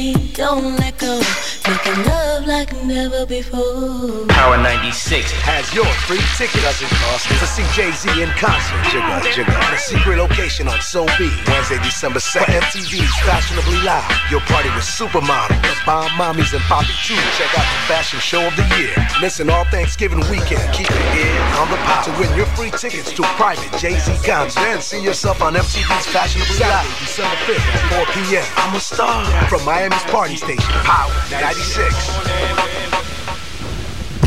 me, don't let go. Making love like never before. Power 96 has your free ticket. Doesn't cost to see Jay-Z in concert. Jigga, jigga. The secret location on Soul B, Wednesday, December 2nd. MTV's Fashionably Live. Your party with supermodels, bomb mommies, and Poppy Chu. Check out the fashion show of the year. Missing all Thanksgiving weekend. Keep your ear on the pop to win your free tickets to a private Jay-Z concert. Then see yourself on MTV's Fashionably Live, December 5th at 4 p.m. I'm a star from Miami's party station. Power 96.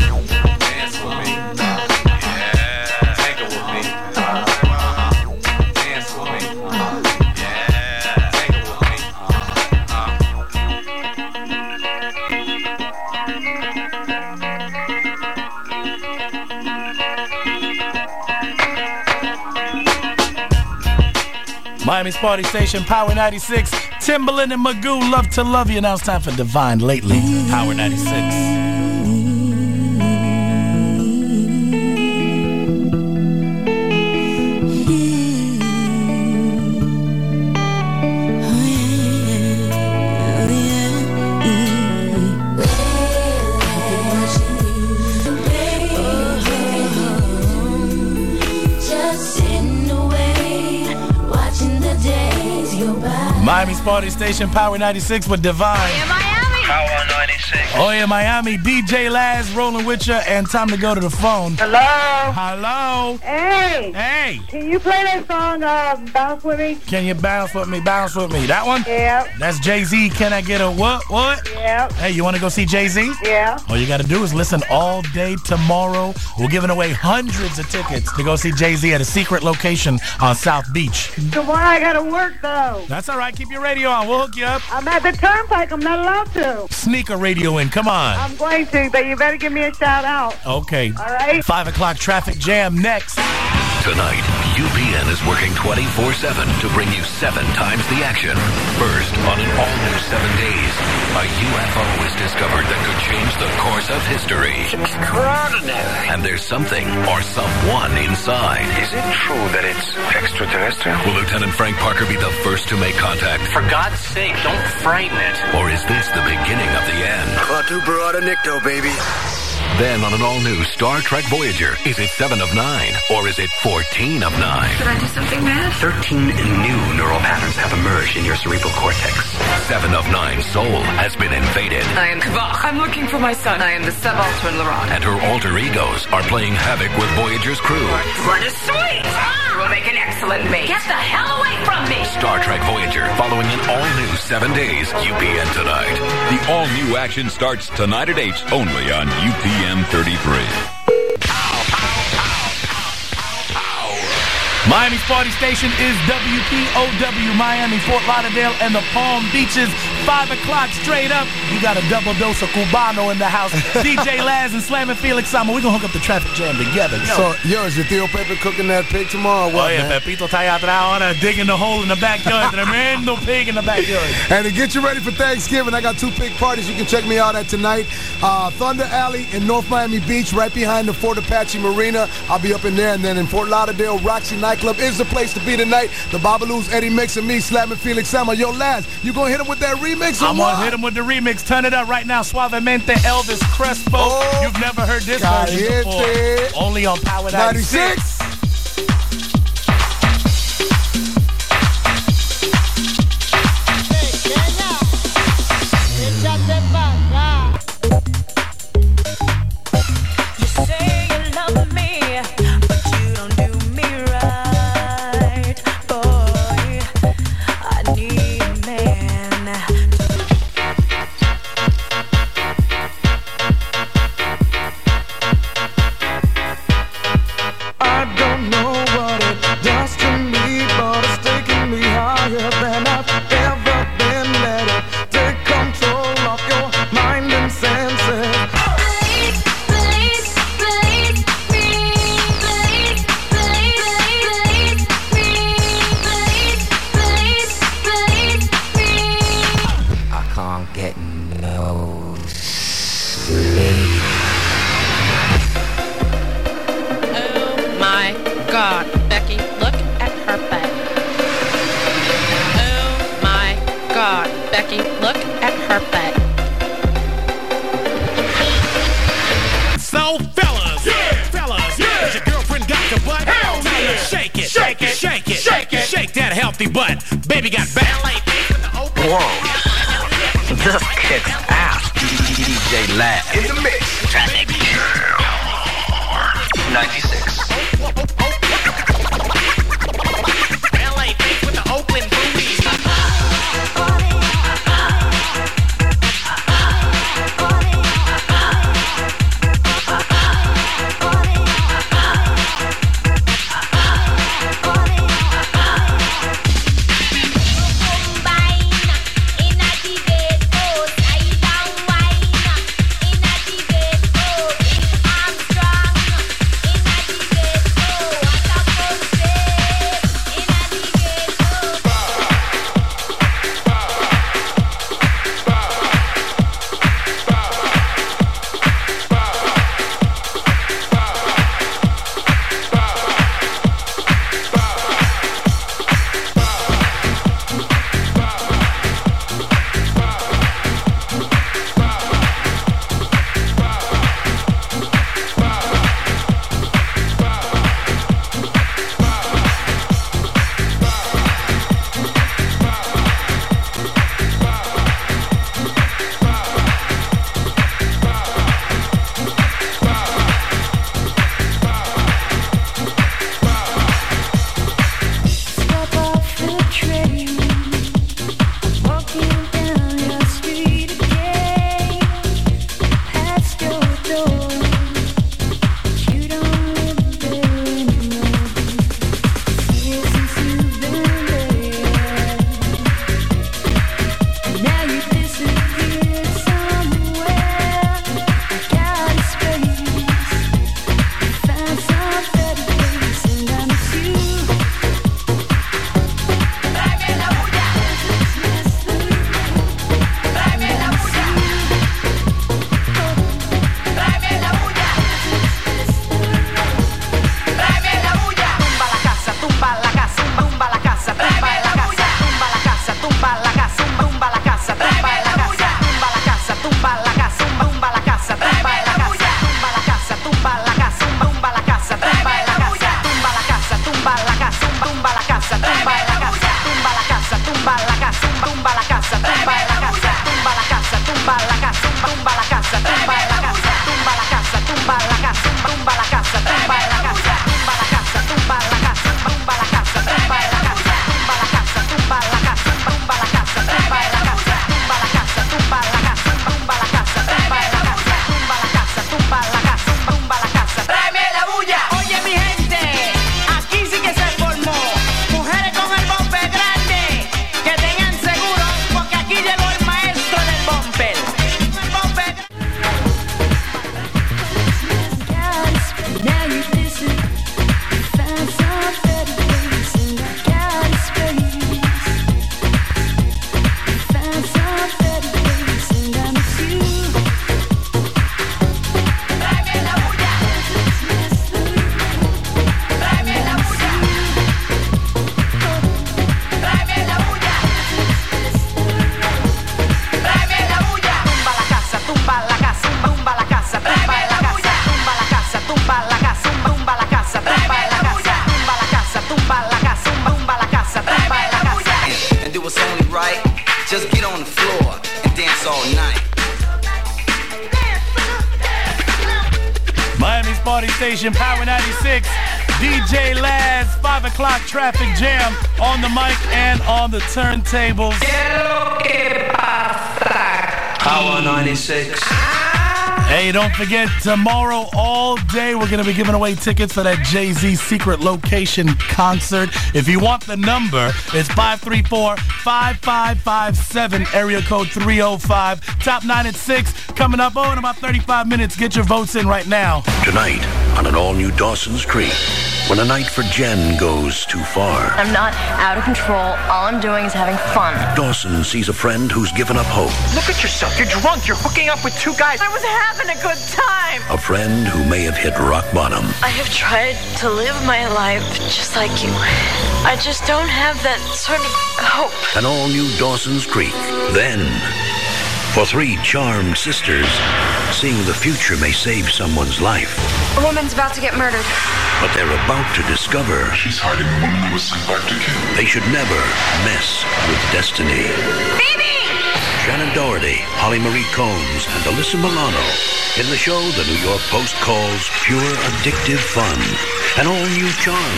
Dance with me. Yeah. Take it with me. Dance with me. Yeah. Take it with me. Miami's Party Station, Power 96. Timbaland and Magoo, Love to Love You. Now it's time for Divine Lately, Power 96. Miami's Party Station, Power 96 with Divine. Oh yeah, Miami. Power 96. Oh yeah, Miami. DJ Laz, rolling with you, and time to go to the phone. Hello. Hello. Hey. Hey. Can you play that song, Bounce With Me? Can you bounce with me, bounce with me? That one? Yeah. That's Jay-Z, Can I Get a What? Yeah. Hey, you want to go see Jay-Z? Yeah. All you got to do is listen all day tomorrow. We're giving away hundreds of tickets to go see Jay-Z at a secret location on South Beach. Tomorrow I got to work, though. That's all right. Keep your radio on. We'll hook you up. I'm at the turnpike. I'm not allowed to. Sneak a radio in. Come on. I'm going to, but you better give me a shout out. Okay. All right. 5 o'clock traffic jam next. Tonight, UPN is working 24/7 to bring you 7 times the action. First, on an all-new 7 days, a UFO is discovered that could change the course of history. It's extraordinary. And there's something or someone inside. Is it true that it's extraterrestrial? Will Lieutenant Frank Parker be the first to make contact? For God's sake, don't frighten it. Or is this the beginning of the end? Klaatu Barada Nikto, baby. Then on an all-new Star Trek Voyager, is it 7 of 9 or is it 14 of 9? Did I do something bad? 13 new neural patterns have emerged in your cerebral cortex. 7 of 9 soul has been invaded. I am Kavach. I'm looking for my son. I am the subaltern Laurent. And her alter egos are playing havoc with Voyager's crew. Our blood is sweet. You will make an excellent mate. Get the hell away from me. Star Trek Voyager, following an all-new 7 days, UPN tonight. The all-new action starts tonight at 8, only on UPN. M33. Miami's Party Station is WPOW, Miami, Fort Lauderdale, and the Palm Beaches. 5 o'clock straight up. You got a double dose of Cubano in the house. DJ Laz and Slammin' Felix Sama. We're going to hook up the traffic jam together. So, is your Theo Pepe cooking that pig tomorrow? What, Pepito está allá atrás, digging the hole in the backyard. Tremendo pig in the backyard. And to get you ready for Thanksgiving, I got 2 pig parties. You can check me out at tonight. Thunder Alley in North Miami Beach, right behind the Fort Apache Marina. I'll be up in there. And then in Fort Lauderdale, Roxy Nightclub is the place to be tonight. The Babaloo's, Eddie Mix, and me, Slammin' Felix Sama. Yo, Laz, you going to hit him with that remix? I'm going to hit him with the remix. Turn it up right now. Suavemente, Elvis Crespo. Oh, you've never heard this version before. Only on Power 96. Becky, look at her. baby got ballet dance with the open. Whoa, this kicks ass. DJ Lab in the mix. Traffic Jam 96. Ballet dance with the open booty. Power 96, DJ Lads, 5 o'clock Traffic Jam on the mic and on the turntables. Power 96. Hey, don't forget, tomorrow all day we're going to be giving away tickets for that Jay-Z Secret Location concert. If you want the number, it's 534-5557, area code 305, top 9 at 6. Coming up in about 35 minutes, get your votes in right now. Tonight on an all-new Dawson's Creek, when a night for Jen goes too far. I'm not out of control. All I'm doing is having fun. Dawson sees a friend who's given up hope. Look at yourself. You're drunk. You're hooking up with two guys. I was having a good time. A friend who may have hit rock bottom. I have tried to live my life just like you. I just don't have that sort of hope. An all-new Dawson's Creek. Then, for three charmed sisters, seeing the future may save someone's life. A woman's about to get murdered. But they're about to discover she's hiding the woman who was sent back to kill. They should never mess with destiny. Phoebe! Shannon Doherty, Holly Marie Combs, and Alyssa Milano in the show the New York Post calls pure addictive fun. An all-new charm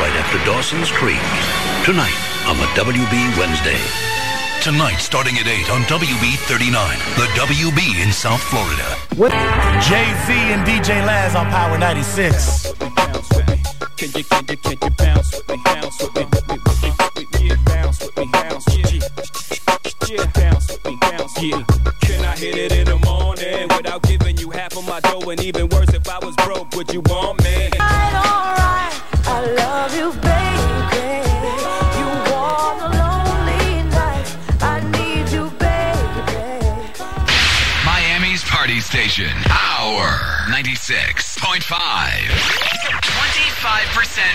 right after Dawson's Creek. Tonight on the WB Wednesday. Tonight, starting at 8 on WB39, the WB in South Florida. Jay-Z and DJ Laz on Power 96. Can you bounce with me? Bounce with me. Bounce with me. Bounce with me. Bounce with me. Bounce with me. Can I hit it in the morning without giving you half of my dough? And even worse, if I was broke, would you want me? Alright, I love you, baby. You want the love. Station Power 96.5. 25%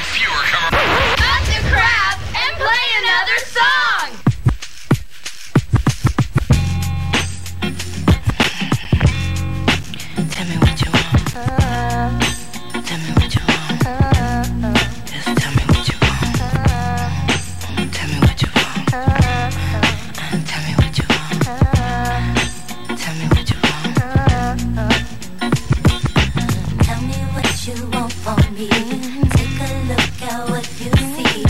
fewer commercials. Cut the crap and play another song. Tell me what you want. Tell me what you want. Just tell me what you want. Tell me what you want. Tell me what you want. Tell me what you want. You want from me? Take a look at what you see. Let me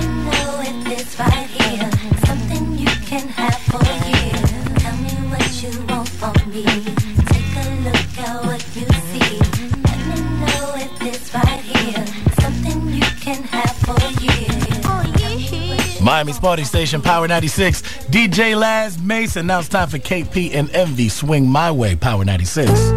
know if it's right here. Something you can have for years. Tell me what you want from me. Take a look at what you see. Let me know if it's right here. Something you can have for years. Miami's Party Station, Power 96. DJ Laz Mason. Now it's time for KP and Envy. Swing My Way, Power 96.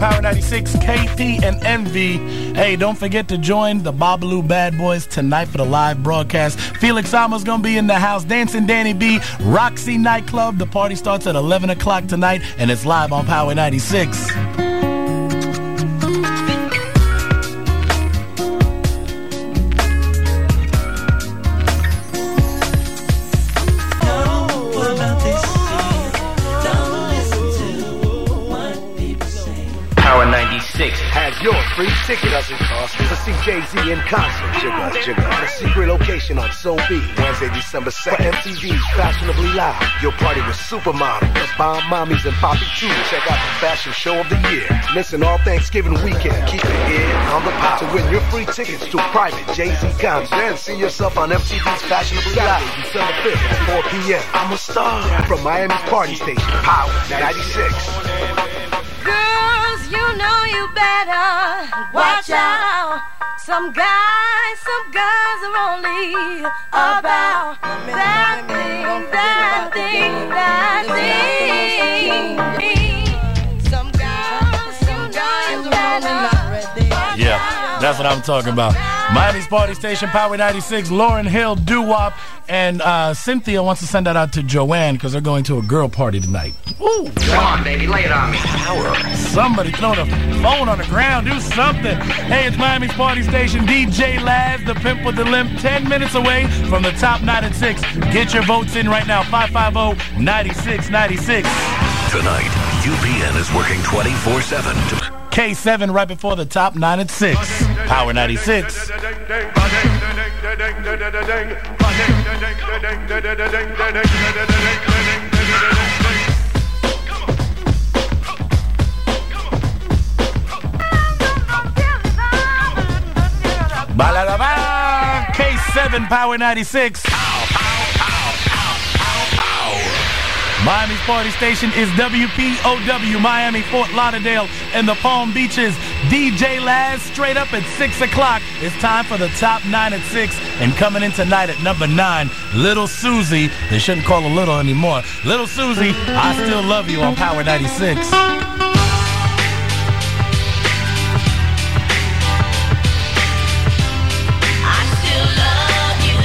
Power 96, KP and Envy. Hey, don't forget to join the Babalu Bad Boys tonight for the live broadcast. Felix Alma's going to be in the house. Dancing Danny B, Roxy Nightclub. The party starts at 11 o'clock tonight, and it's live on Power 96. Ticket doesn't cost. Let's see Jay-Z in concert. Jigga. At a secret location on Soul Beach, Wednesday, December 2nd. MTV's Fashionably Live. Your party with supermodels, bomb mommies, and poppy too. Check out the fashion show of the year. Missing all Thanksgiving weekend. Keep your ear on the pop to win your free tickets to private Jay-Z concert. Then see yourself on MTV's Fashionably Live, December 5th at 4 p.m. I'm a star from Miami's Party Station, Power 96. Girls, you know you better watch out. Some guys are only about that thing. Some guys are only about. Yeah, that's what I'm talking about. Miami's Party Station, Power 96, Lauryn Hill, Doo-Wop, and Cynthia wants to send that out to Joanne because they're going to a girl party tonight. Ooh, come on, baby, lay it on me. Power. Somebody throw the phone on the ground, do something. Hey, it's Miami's Party Station, DJ Laz, the pimp with the limp, 10 minutes away from the top 9 at 6. Get your votes in right now, 550-9696. Tonight, UPN is working 24/7 to... K7 right before the top 9 at 6. Power 96. K7, Power 96. Miami's Party Station is WPOW, Miami, Fort Lauderdale, and the Palm Beaches. DJ Laz straight up at 6 o'clock. It's time for the top 9 at 6. And coming in tonight at number 9, Little Susie. They shouldn't call her Little anymore. Little Susie, I Still Love You on Power 96. I still love you.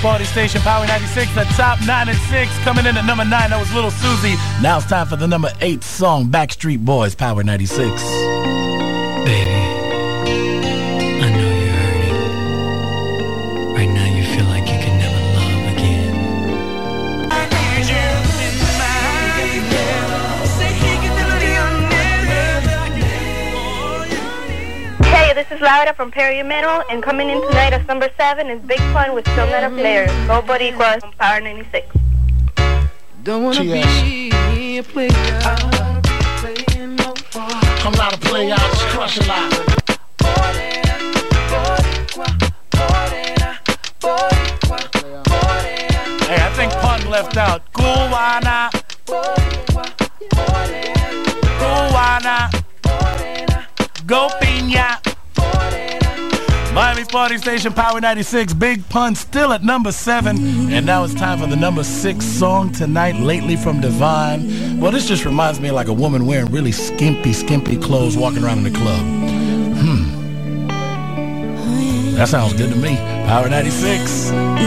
Party Station, Power 96, the top 9 and 6. Coming in at number 9, that was Little Susie. Now it's time for the number 8 song, Backstreet Boys, Power 96. Baby, I know you're hurting. Right now you feel like you can never love again. I need you in my life. Hey, this is Laura from Perimetal, and coming in tonight at number 7 is Big Pun with Still Not a Player. Nobody Equals on Power 96. Don't wanna be a player. I'm not a player, I just crush a lot. Hey, I think Pun left out Kuwana. Kuwana. Go Pina. Miami Party Station, Power 96, Big Pun still at number 7. And now it's time for the number 6 song tonight, Lately from Divine. Well, this just reminds me of like a woman wearing really skimpy clothes walking around in the club. That sounds good to me. Power 96.